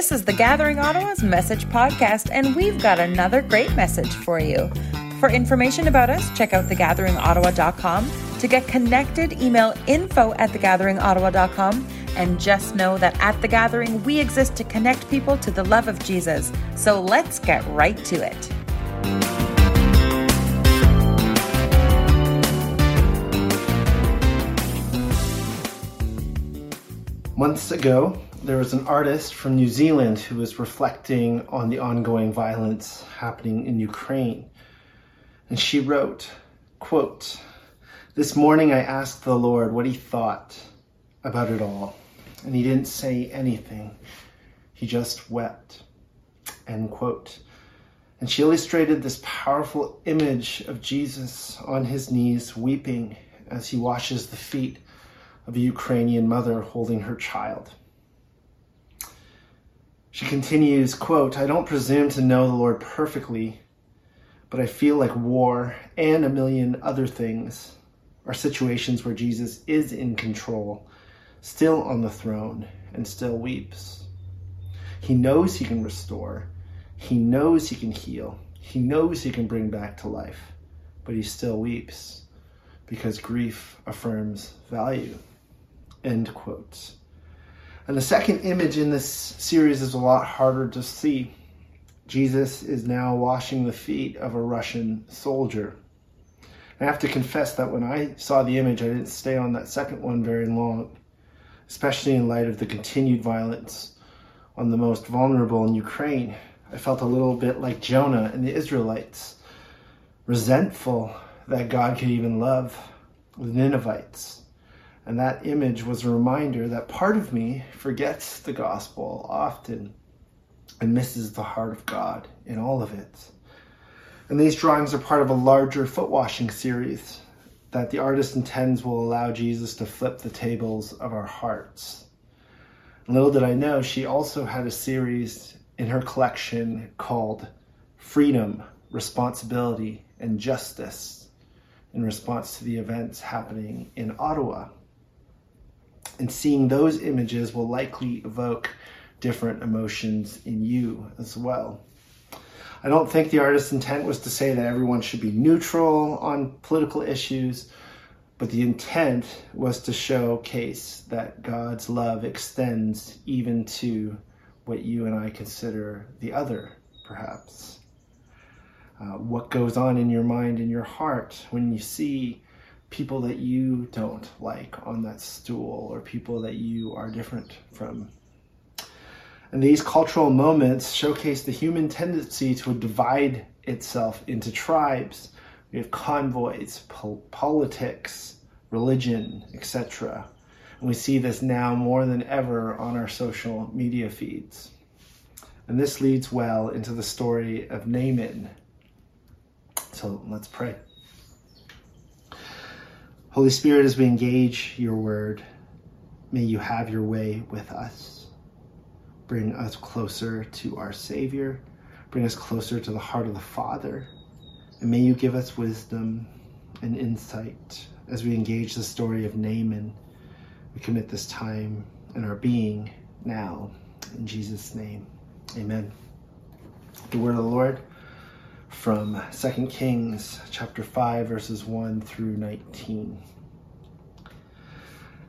This is The Gathering Ottawa's Message Podcast, and we've got another great message for you. For information about us, check out thegatheringottawa.com. To get connected, email info@thegatheringottawa.com. And just know that at The Gathering, we exist to connect people to the love of Jesus. So let's get right to it. Months ago, there was an artist from New Zealand who was reflecting on the ongoing violence happening in Ukraine. And she wrote, quote, "This morning I asked the Lord what he thought about it all. And he didn't say anything. He just wept." End quote. And she illustrated this powerful image of Jesus on his knees weeping as he washes the feet of a Ukrainian mother holding her child. She continues, quote, "I don't presume to know the Lord perfectly, but I feel like war and a million other things are situations where Jesus is in control, still on the throne, and still weeps. He knows he can restore. He knows he can heal. He knows he can bring back to life, but he still weeps because grief affirms value." End quote. And the second image in this series is a lot harder to see. Jesus is now washing the feet of a Russian soldier. I have to confess that when I saw the image, I didn't stay on that second one very long, especially in light of the continued violence on the most vulnerable in Ukraine. I felt a little bit like Jonah and the Israelites, resentful that God could even love the Ninevites. And that image was a reminder that part of me forgets the gospel often and misses the heart of God in all of it. And these drawings are part of a larger foot washing series that the artist intends will allow Jesus to flip the tables of our hearts. And little did I know, she also had a series in her collection called Freedom, Responsibility, and Justice in response to the events happening in Ottawa. And seeing those images will likely evoke different emotions in you as well. I don't think the artist's intent was to say that everyone should be neutral on political issues, but the intent was to showcase that God's love extends even to what you and I consider the other, perhaps. What goes on in your mind and your heart when you see people that you don't like on that stool or people that you are different from. And these cultural moments showcase the human tendency to divide itself into tribes. We have convoys, politics, religion, etc. And we see this now more than ever on our social media feeds. And this leads well into the story of Naaman. So let's pray. Holy Spirit, as we engage your word, may you have your way with us. Bring us closer to our Savior. Bring us closer to the heart of the Father. And may you give us wisdom and insight as we engage the story of Naaman. We commit this time and our being now. In Jesus' name, amen. The word of the Lord from 2 Kings chapter 5, verses 1 through 19.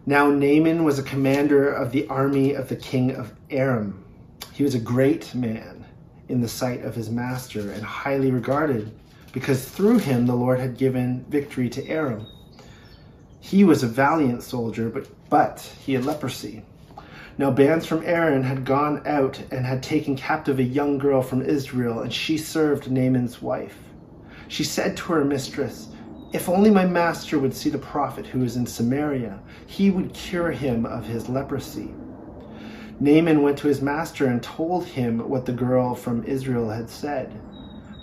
Now Naaman was a commander of the army of the king of Aram. He was a great man in the sight of his master and highly regarded, because through him the Lord had given victory to Aram. He was a valiant soldier, but he had leprosy. Now bands from Aram had gone out and had taken captive a young girl from Israel, and she served Naaman's wife. She said to her mistress, "If only my master would see the prophet who is in Samaria, he would cure him of his leprosy." Naaman went to his master and told him what the girl from Israel had said.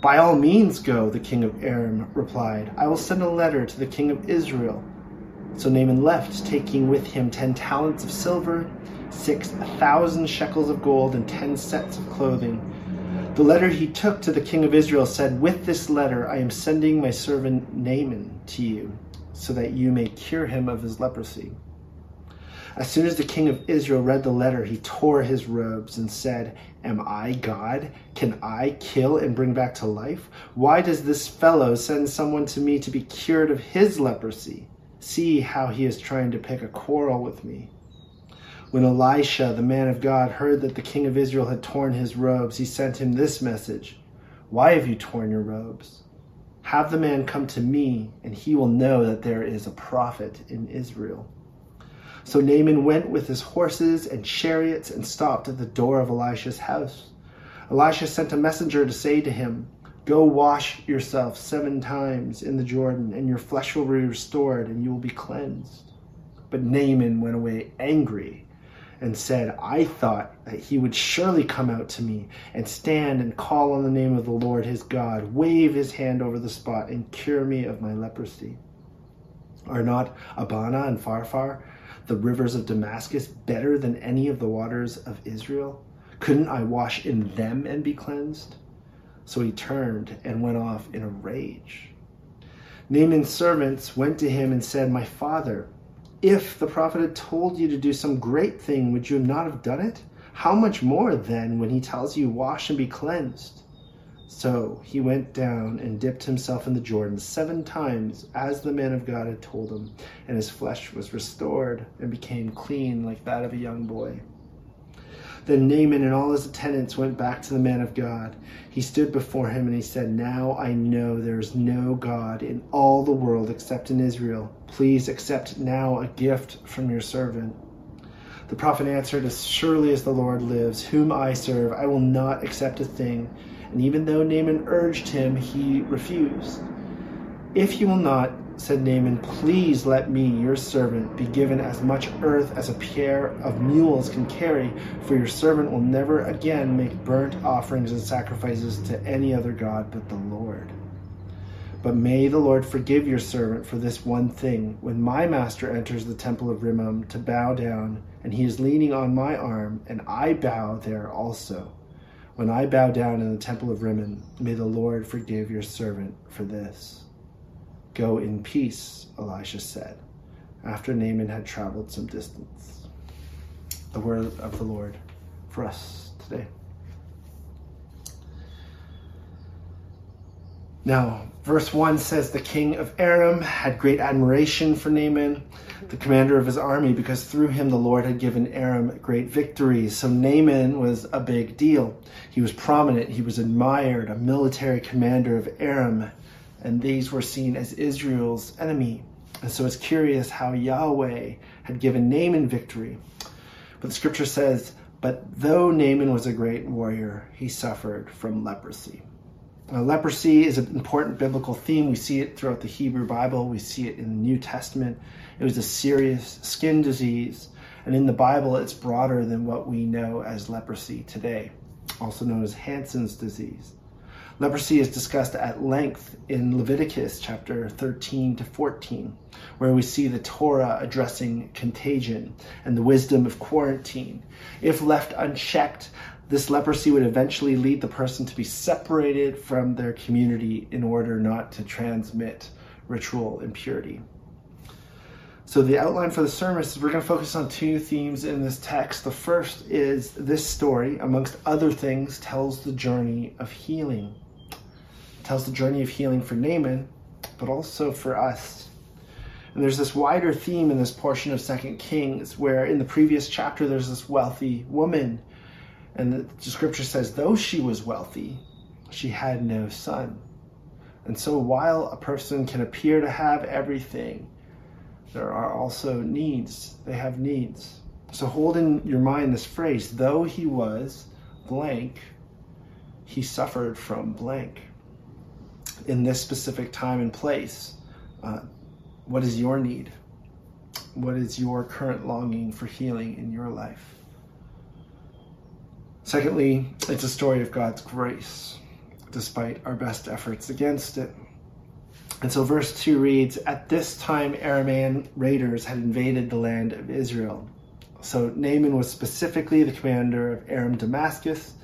"By all means go," the king of Aram replied. "I will send a letter to the king of Israel." So Naaman left, taking with him 10 talents of silver, 6,000 shekels of gold, and 10 sets of clothing. The letter he took to the king of Israel said, "With this letter I am sending my servant Naaman to you, so that you may cure him of his leprosy." As soon as the king of Israel read the letter, he tore his robes and said, "Am I God? Can I kill and bring back to life? Why does this fellow send someone to me to be cured of his leprosy? See how he is trying to pick a quarrel with me." When Elisha, the man of God, heard that the king of Israel had torn his robes, he sent him this message, "Why have you torn your robes? Have the man come to me, and he will know that there is a prophet in Israel." So Naaman went with his horses and chariots and stopped at the door of Elisha's house. Elisha sent a messenger to say to him, "Go wash yourself 7 times in the Jordan, and your flesh will be restored, and you will be cleansed." But Naaman went away angry and said, "I thought that he would surely come out to me and stand and call on the name of the Lord his God, wave his hand over the spot, and cure me of my leprosy. Are not Abana and Pharpar, the rivers of Damascus, better than any of the waters of Israel? Couldn't I wash in them and be cleansed?" So he turned and went off in a rage. Naaman's servants went to him and said, "My father, if the prophet had told you to do some great thing, would you not have done it? How much more then when he tells you, 'Wash and be cleansed'?" So he went down and dipped himself in the Jordan 7 times, as the man of God had told him, and his flesh was restored and became clean like that of a young boy. Then Naaman and all his attendants went back to the man of God. He stood before him and he said, "Now I know there is no God in all the world except in Israel. Please accept now a gift from your servant." The prophet answered, "As surely as the Lord lives, whom I serve, I will not accept a thing." And even though Naaman urged him, he refused. "If you will not," said Naaman, "please let me, your servant, be given as much earth as a pair of mules can carry, for your servant will never again make burnt offerings and sacrifices to any other god but the Lord. But may the Lord forgive your servant for this one thing. When my master enters the temple of Rimmon to bow down, and he is leaning on my arm, and I bow there also. When I bow down in the temple of Rimmon, may the Lord forgive your servant for this." "Go in peace," Elisha said, after Naaman had traveled some distance. The word of the Lord for us today. Now, verse 1 says, the king of Aram had great admiration for Naaman, the commander of his army, because through him the Lord had given Aram great victories. So Naaman was a big deal. He was prominent. He was admired, a military commander of Aram. And these were seen as Israel's enemy. And so it's curious how Yahweh had given Naaman victory. But the scripture says, but though Naaman was a great warrior, he suffered from leprosy. Now, leprosy is an important biblical theme. We see it throughout the Hebrew Bible. We see it in the New Testament. It was a serious skin disease. And in the Bible, it's broader than what we know as leprosy today, also known as Hansen's disease. Leprosy is discussed at length in Leviticus chapter 13 to 14, where we see the Torah addressing contagion and the wisdom of quarantine. If left unchecked, this leprosy would eventually lead the person to be separated from their community in order not to transmit ritual impurity. So the outline for the sermon is we're going to focus on 2 themes in this text. The first is this story, amongst other things, tells the journey of healing. Tells the journey of healing for Naaman, but also for us. And there's this wider theme in this portion of 2 Kings, where in the previous chapter there's this wealthy woman, and the scripture says, though she was wealthy, she had no son. And so while a person can appear to have everything, there are also needs. They have needs. So hold in your mind this phrase, though he was blank, he suffered from blank. In this specific time and place, what is your need? What is your current longing for healing in your life? Secondly, it's a story of God's grace, despite our best efforts against it. And so verse 2 reads, at this time, Aramean raiders had invaded the land of Israel. So Naaman was specifically the commander of Aram Damascus,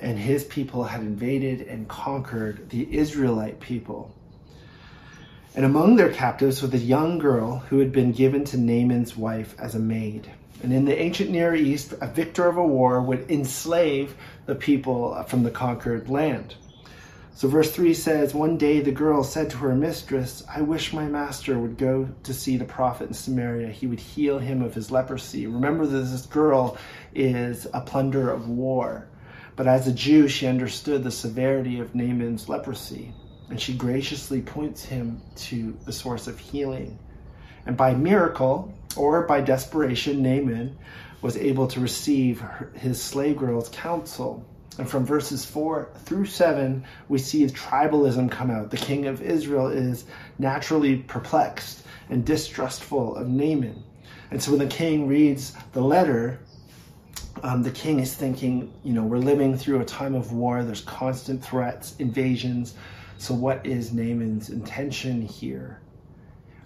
and his people had invaded and conquered the Israelite people. And among their captives was a young girl who had been given to Naaman's wife as a maid. And in the ancient Near East, a victor of a war would enslave the people from the conquered land. So verse 3 says, "One day the girl said to her mistress, 'I wish my master would go to see the prophet in Samaria. He would heal him of his leprosy.'" Remember that this girl is a plunder of war. But as a Jew, she understood the severity of Naaman's leprosy, and she graciously points him to the source of healing. And by miracle, or by desperation, Naaman was able to receive his slave girl's counsel. And from verses 4 through 7, we see tribalism come out. The king of Israel is naturally perplexed and distrustful of Naaman. And so when the king reads the letter, the king is thinking, you know, we're living through a time of war. There's constant threats, invasions. So what is Naaman's intention here?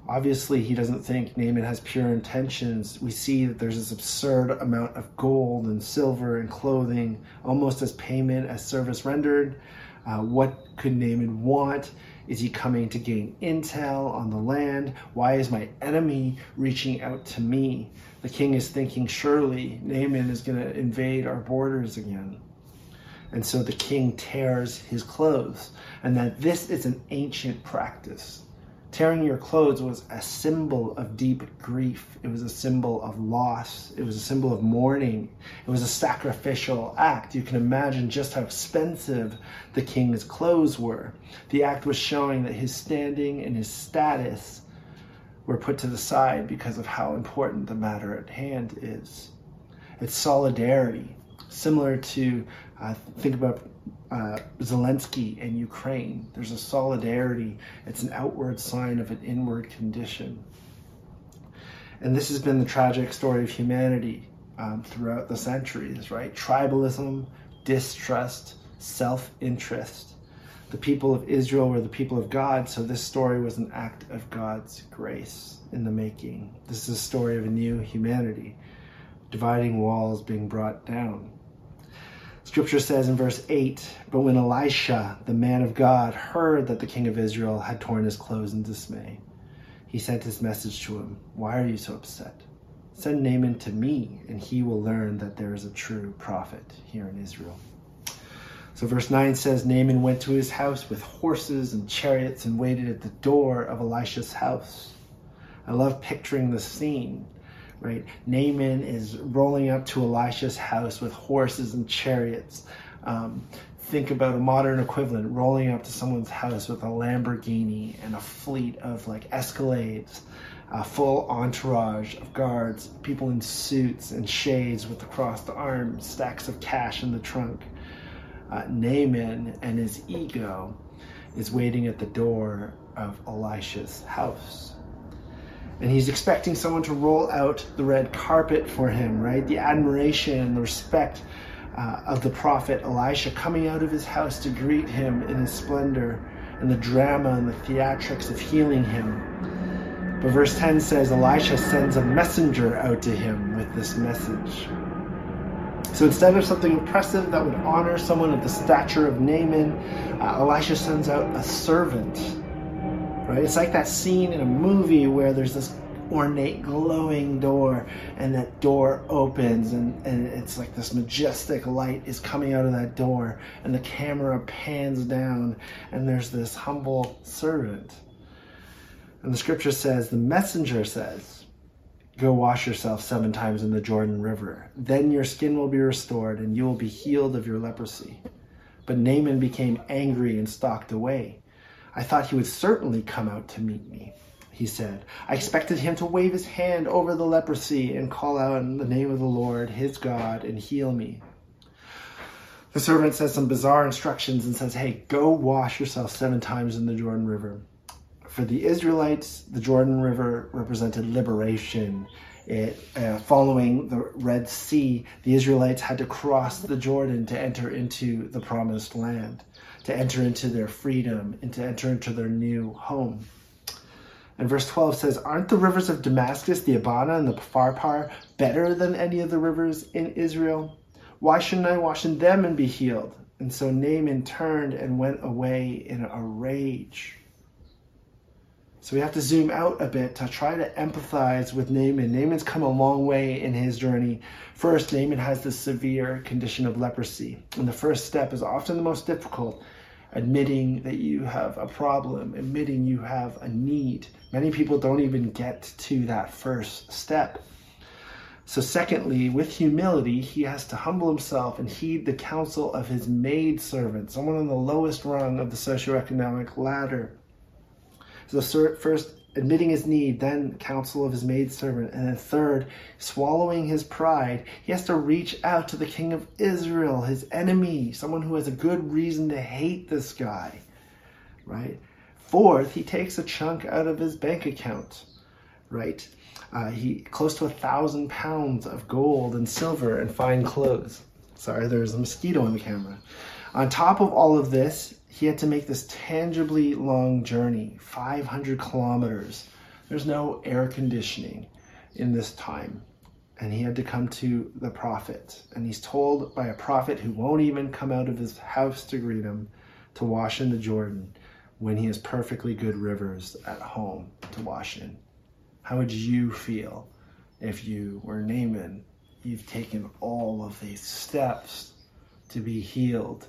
Obviously, he doesn't think Naaman has pure intentions. We see that there's this absurd amount of gold and silver and clothing, almost as payment, as service rendered. What could Naaman want? Is he coming to gain intel on the land? Why is my enemy reaching out to me? The king is thinking, surely Naaman is going to invade our borders again. And so the king tears his clothes, and that this is an ancient practice. Tearing your clothes was a symbol of deep grief. It was a symbol of loss. It was a symbol of mourning. It was a sacrificial act. You can imagine just how expensive the king's clothes were. The act was showing that his standing and his status were put to the side because of how important the matter at hand is. It's solidarity, similar to, think about Zelensky and Ukraine. There's a solidarity. It's an outward sign of an inward condition. And this has been the tragic story of humanity throughout the centuries, right? Tribalism, distrust, self-interest. The people of Israel were the people of God, so this story was an act of God's grace in the making. This is a story of a new humanity, dividing walls being brought down. Scripture says in verse 8, "But when Elisha, the man of God, heard that the king of Israel had torn his clothes in dismay, he sent his message to him, 'Why are you so upset? Send Naaman to me, and he will learn that there is a true prophet here in Israel.'" So verse 9 says, "Naaman went to his house with horses and chariots and waited at the door of Elisha's house." I love picturing the scene. Right? Naaman is rolling up to Elisha's house with horses and chariots. Think about a modern equivalent, rolling up to someone's house with a Lamborghini and a fleet of like Escalades, a full entourage of guards, people in suits and shades with the crossed arms, stacks of cash in the trunk. Naaman and his ego is waiting at the door of Elisha's house. And he's expecting someone to roll out the red carpet for him, right? The admiration and the respect of the prophet Elisha coming out of his house to greet him in his splendor, and the drama and the theatrics of healing him. But verse 10 says, Elisha sends a messenger out to him with this message. So instead of something impressive that would honor someone of the stature of Naaman, Elisha sends out a servant. Right? It's like that scene in a movie where there's this ornate glowing door, and that door opens, and it's like this majestic light is coming out of that door, and the camera pans down, and there's this humble servant. And the scripture says, the messenger says, "Go wash yourself 7 times in the Jordan River. Then your skin will be restored, and you will be healed of your leprosy." But Naaman became angry and stalked away. "I thought he would certainly come out to meet me," he said. "I expected him to wave his hand over the leprosy and call out in the name of the Lord, his God, and heal me." The servant says some bizarre instructions and says, "Hey, go wash yourself 7 times in the Jordan River." For the Israelites, the Jordan River represented liberation. Following the Red Sea, the Israelites had to cross the Jordan to enter into the promised land, to enter into their freedom, and to enter into their new home. And verse 12 says, "Aren't the rivers of Damascus, the Abana, and the Pharpar better than any of the rivers in Israel? Why shouldn't I wash in them and be healed?" And so Naaman turned and went away in a rage. So we have to zoom out a bit to try to empathize with Naaman. Naaman's come a long way in his journey. First, Naaman has this severe condition of leprosy. And the first step is often the most difficult, admitting that you have a problem, admitting you have a need. Many people don't even get to that first step. So secondly, with humility, he has to humble himself and heed the counsel of his maidservant, someone on the lowest rung of the socioeconomic ladder. So first, admitting his need, then counsel of his maidservant, and then third, swallowing his pride, he has to reach out to the king of Israel, his enemy, someone who has a good reason to hate this guy, right? Fourth, he takes a chunk out of his bank account, right? He close to 1,000 pounds of gold and silver and fine clothes. Sorry, there's a mosquito in the camera. On top of all of this, he had to make this tangibly long journey, 500 kilometers. There's no air conditioning in this time. And he had to come to the prophet. And he's told by a prophet who won't even come out of his house to greet him to wash in the Jordan when he has perfectly good rivers at home to wash in. How would you feel if you were Naaman? You've taken all of these steps to be healed,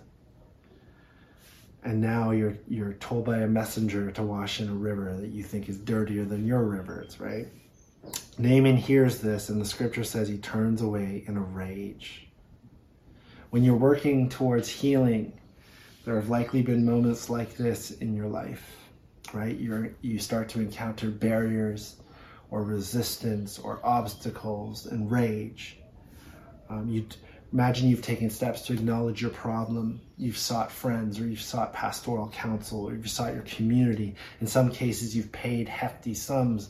and now you're told by a messenger to wash in a river that you think is dirtier than your rivers, right? Naaman hears this, and the scripture says he turns away in a rage. When you're working towards healing, there have likely been moments like this in your life, right? You start to encounter barriers or resistance or obstacles and rage. Imagine you've taken steps to acknowledge your problem. You've sought friends, or you've sought pastoral counsel, or you've sought your community. In some cases, you've paid hefty sums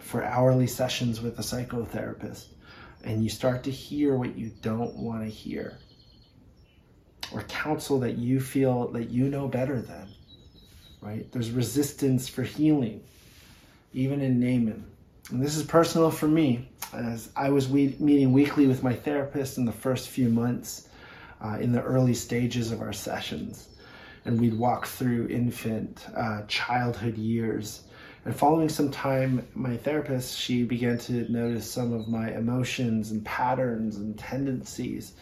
for hourly sessions with a psychotherapist, and you start to hear what you don't want to hear, or counsel that you feel that you know better than, right? There's resistance for healing, even in Naaman. And this is personal for me, as I was meeting weekly with my therapist in the first few months in the early stages of our sessions. And we'd walk through infant childhood years. And following some time, my therapist, she began to notice some of my emotions and patterns and tendencies.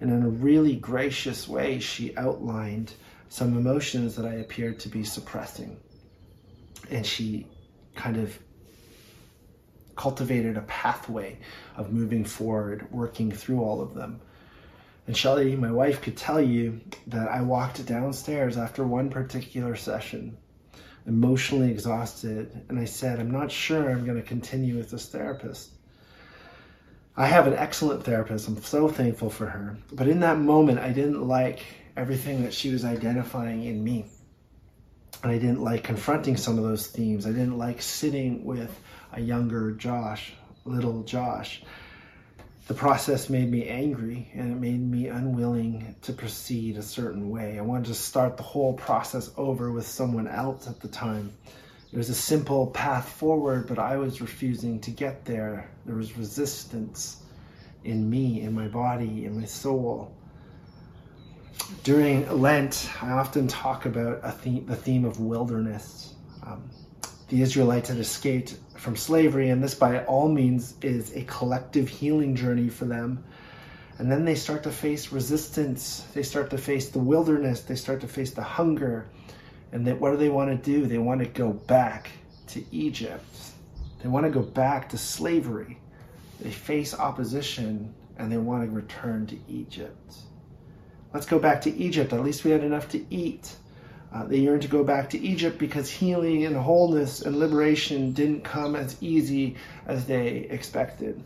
And in a really gracious way, she outlined some emotions that I appeared to be suppressing. And she kind of cultivated a pathway of moving forward, working through all of them. And Shelley, my wife, could tell you that I walked downstairs after one particular session, emotionally exhausted, and I said, I'm not sure I'm going to continue with this therapist. I have an excellent therapist. I'm so thankful for her. But in that moment, I didn't like everything that she was identifying in me. And I didn't like confronting some of those themes. I didn't like sitting with a younger Josh, little Josh. The process made me angry, and it made me unwilling to proceed a certain way. I wanted to start the whole process over with someone else at the time. It was a simple path forward, but I was refusing to get there. There was resistance in me, in my body, in my soul. During Lent, I often talk about the theme of wilderness. The Israelites had escaped from slavery, and this by all means is a collective healing journey for them. And then they start to face resistance. They start to face the wilderness. They start to face the hunger. And what do they want to do? They want to go back to Egypt. They want to go back to slavery. They face opposition, and they want to return to Egypt. Let's go back to Egypt. At least we had enough to eat. They yearned to go back to Egypt because healing and wholeness and liberation didn't come as easy as they expected.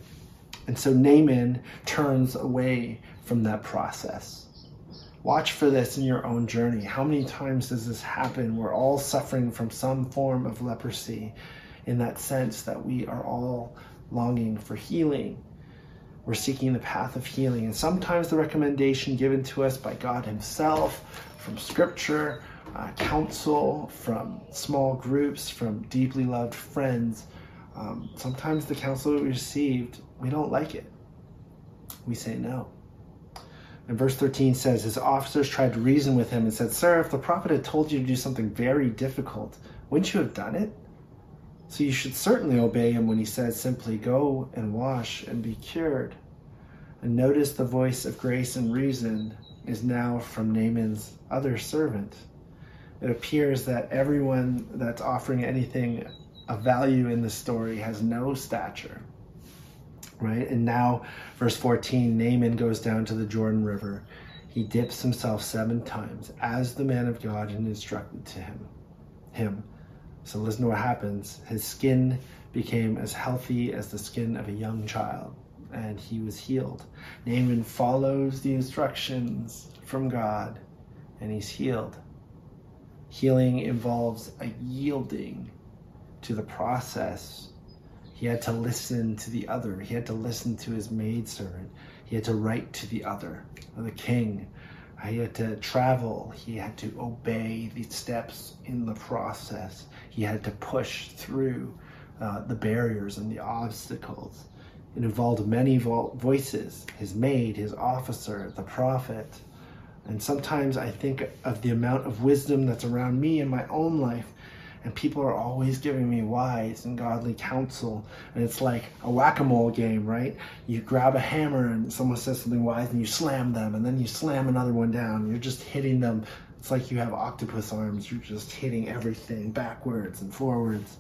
And so Naaman turns away from that process. Watch for this in your own journey. How many times does this happen? We're all suffering from some form of leprosy, in that sense that we are all longing for healing. We're seeking the path of healing. And sometimes the recommendation given to us by God himself, from scripture, counsel, from small groups, from deeply loved friends, sometimes the counsel we received, we don't like it. We say no. And verse 13 says, his officers tried to reason with him and said, sir, if the prophet had told you to do something very difficult, wouldn't you have done it? So you should certainly obey him when he says simply, go and wash and be cured. And notice the voice of grace and reason is now from Naaman's other servant. It appears that everyone that's offering anything of value in the story has no stature, right? And now, verse 14, Naaman goes down to the Jordan River. He dips himself 7 times as the man of God and instructed to him. So listen to what happens. His skin became as healthy as the skin of a young child, and he was healed. Naaman follows the instructions from God, and he's healed. Healing involves a yielding to the process. He had to listen to the other. He had to listen to his maidservant. He had to write to the other, or the king. He had to travel. He had to obey the steps in the process. He had to push through the barriers and the obstacles. It involved many voices, his maid, his officer, the prophet. And sometimes I think of the amount of wisdom that's around me in my own life, and people are always giving me wise and godly counsel. And it's like a whack-a-mole game, right? You grab a hammer and someone says something wise and you slam them, and then you slam another one down. You're just hitting them. It's like you have octopus arms. You're just hitting everything backwards and forwards.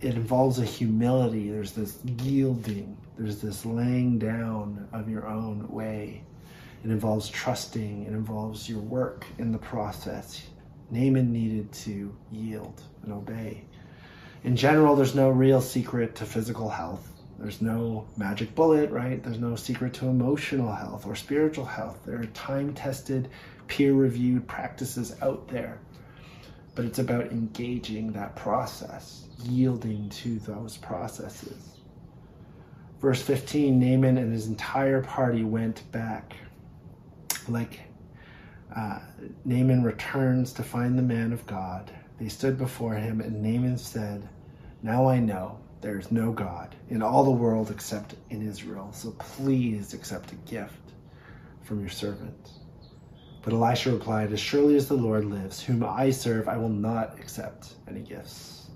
It involves a humility. There's this yielding. There's this laying down of your own way. It involves trusting. It involves your work in the process. Naaman needed to yield and obey. In general, there's no real secret to physical health. There's no magic bullet, right? There's no secret to emotional health or spiritual health. There are time-tested, peer-reviewed practices out there. But it's about engaging that process, yielding to those processes. Verse 15, Naaman and his entire party went back. Naaman returns to find the man of God. They stood before him, and Naaman said, now I know there is no God in all the world except in Israel, so please accept a gift from your servant. But Elisha replied, as surely as the Lord lives, whom I serve, I will not accept any gifts.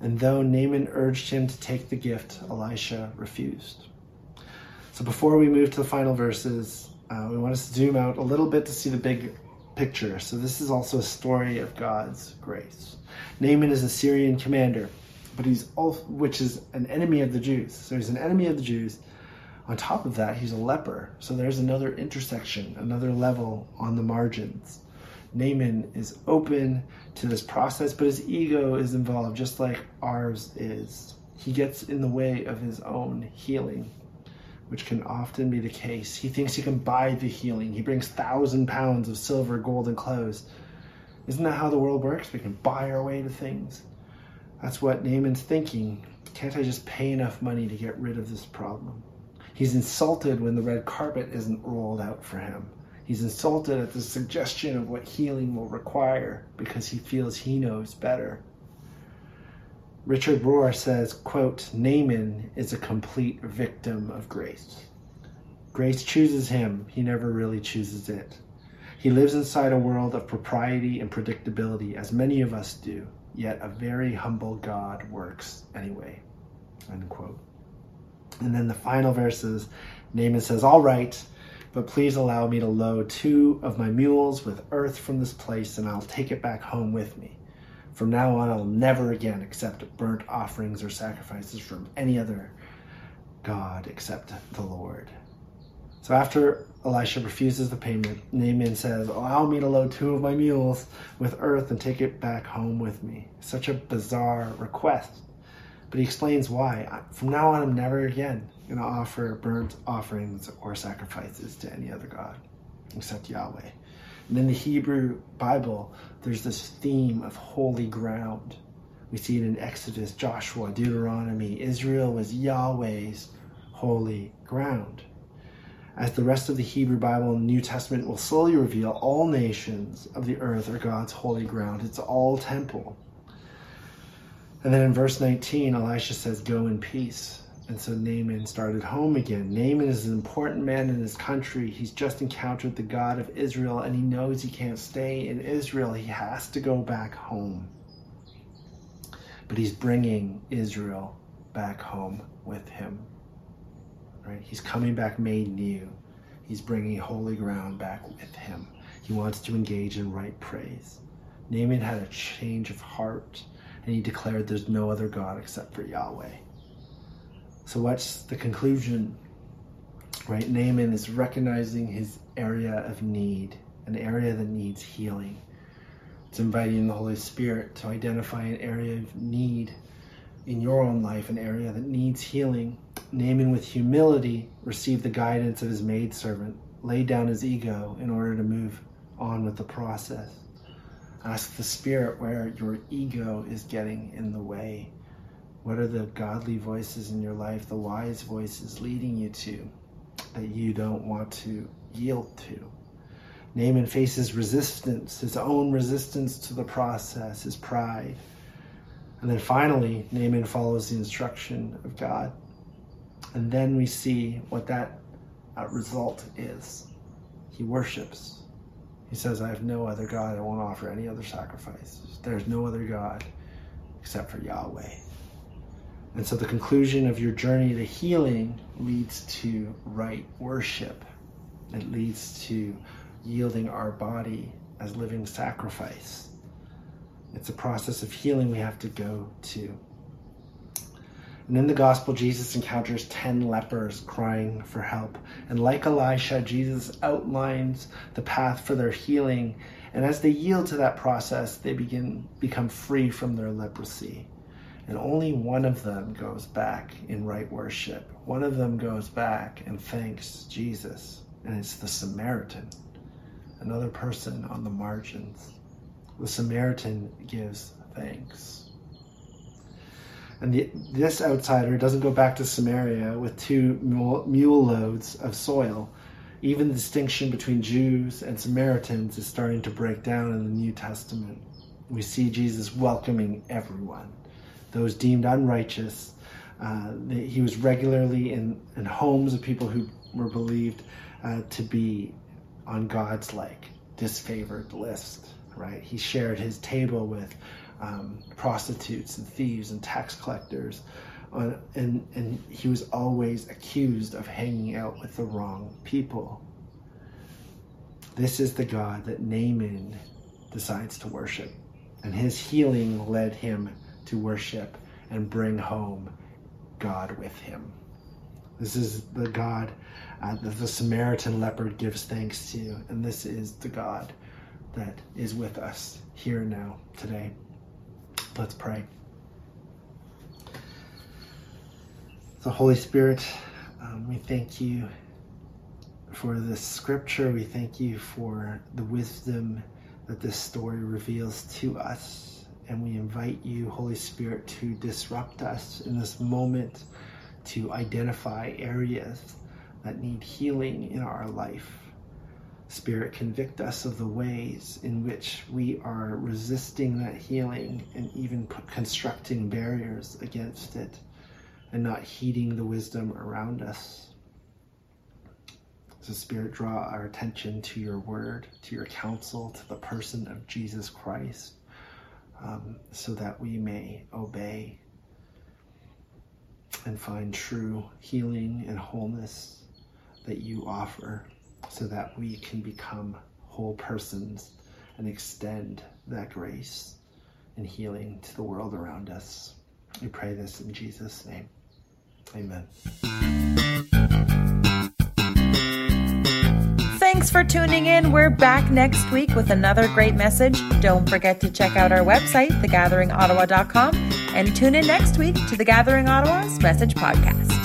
And though Naaman urged him to take the gift, Elisha refused. So before we move to the final verses, we want us to zoom out a little bit to see the big picture. So this is also a story of God's grace. Naaman is a Syrian commander, but which is an enemy of the Jews. So he's an enemy of the Jews. On top of that, he's a leper. So there's another intersection, another level on the margins. Naaman is open to this process, but his ego is involved, just like ours is. He gets in the way of his own healing, which can often be the case. He thinks he can buy the healing. He brings 1,000 pounds of silver, gold, and clothes. Isn't that how the world works? We can buy our way to things. That's what Naaman's thinking. Can't I just pay enough money to get rid of this problem? He's insulted when the red carpet isn't rolled out for him. He's insulted at the suggestion of what healing will require because he feels he knows better. Richard Rohr says, quote, Naaman is a complete victim of grace. Grace chooses him. He never really chooses it. He lives inside a world of propriety and predictability, as many of us do, yet a very humble God works anyway, unquote. And then the final verses, Naaman says, all right, but please allow me to load 2 of my mules with earth from this place, and I'll take it back home with me. From now on, I'll never again accept burnt offerings or sacrifices from any other god except the Lord. So after Elisha refuses the payment, Naaman says, allow me to load 2 of my mules with earth and take it back home with me. Such a bizarre request. But he explains why. From now on, I'm never again going to offer burnt offerings or sacrifices to any other god except Yahweh. And in the Hebrew Bible, there's this theme of holy ground. We see it in Exodus, Joshua, Deuteronomy. Israel was Yahweh's holy ground. As the rest of the Hebrew Bible and New Testament will slowly reveal, all nations of the earth are God's holy ground. It's all temple. And then in verse 19, Elisha says, go in peace. And so Naaman started home again. Naaman is an important man in his country. He's just encountered the God of Israel, and he knows he can't stay in Israel. He has to go back home. but he's bringing Israel back home with him, right? He's coming back made new. He's bringing holy ground back with him. He wants to engage in right praise. Naaman had a change of heart, and he declared there's no other God except for Yahweh. So what's the conclusion, right? Naaman is recognizing his area of need, an area that needs healing. It's inviting the Holy Spirit to identify an area of need in your own life, an area that needs healing. Naaman, with humility, received the guidance of his maidservant, laid down his ego in order to move on with the process. Ask the Spirit where your ego is getting in the way. What are the godly voices in your life, the wise voices leading you to, that you don't want to yield to? Naaman faces resistance, his own resistance to the process, his pride. And then finally, Naaman follows the instruction of God. And then we see what that result is. He worships. He says, I have no other God. I won't offer any other sacrifice. There's no other God except for Yahweh. And so the conclusion of your journey to healing leads to right worship. It leads to yielding our body as living sacrifice. It's a process of healing we have to go to. And in the gospel, Jesus encounters 10 lepers crying for help. And like Elisha, Jesus outlines the path for their healing. And as they yield to that process, they become free from their leprosy. And only one of them goes back in right worship. One of them goes back and thanks Jesus. And it's the Samaritan, another person on the margins. The Samaritan gives thanks. And this outsider doesn't go back to Samaria with 2 mule loads of soil. Even the distinction between Jews and Samaritans is starting to break down in the New Testament. We see Jesus welcoming everyone. Those deemed unrighteous, he was regularly in homes of people who were believed to be on God's disfavored list, right? He shared his table with prostitutes and thieves and tax collectors, and he was always accused of hanging out with the wrong people. This is the God that Naaman decides to worship, and his healing led him to worship and bring home God with him. This is the God that the Samaritan leper gives thanks to, and this is the God that is with us here now today. Let's pray. So Holy Spirit, we thank you for this scripture. We thank you for the wisdom that this story reveals to us. And we invite you, Holy Spirit, to disrupt us in this moment, to identify areas that need healing in our life. Spirit, convict us of the ways in which we are resisting that healing and even constructing barriers against it and not heeding the wisdom around us. So Spirit, draw our attention to your word, to your counsel, to the person of Jesus Christ, so that we may obey and find true healing and wholeness that you offer, so that we can become whole persons and extend that grace and healing to the world around us. We pray this in Jesus' name. Amen. Thanks for tuning in. We're back next week with another great message. Don't forget to check out our website, thegatheringottawa.com, and tune in next week to The Gathering Ottawa's Message Podcast.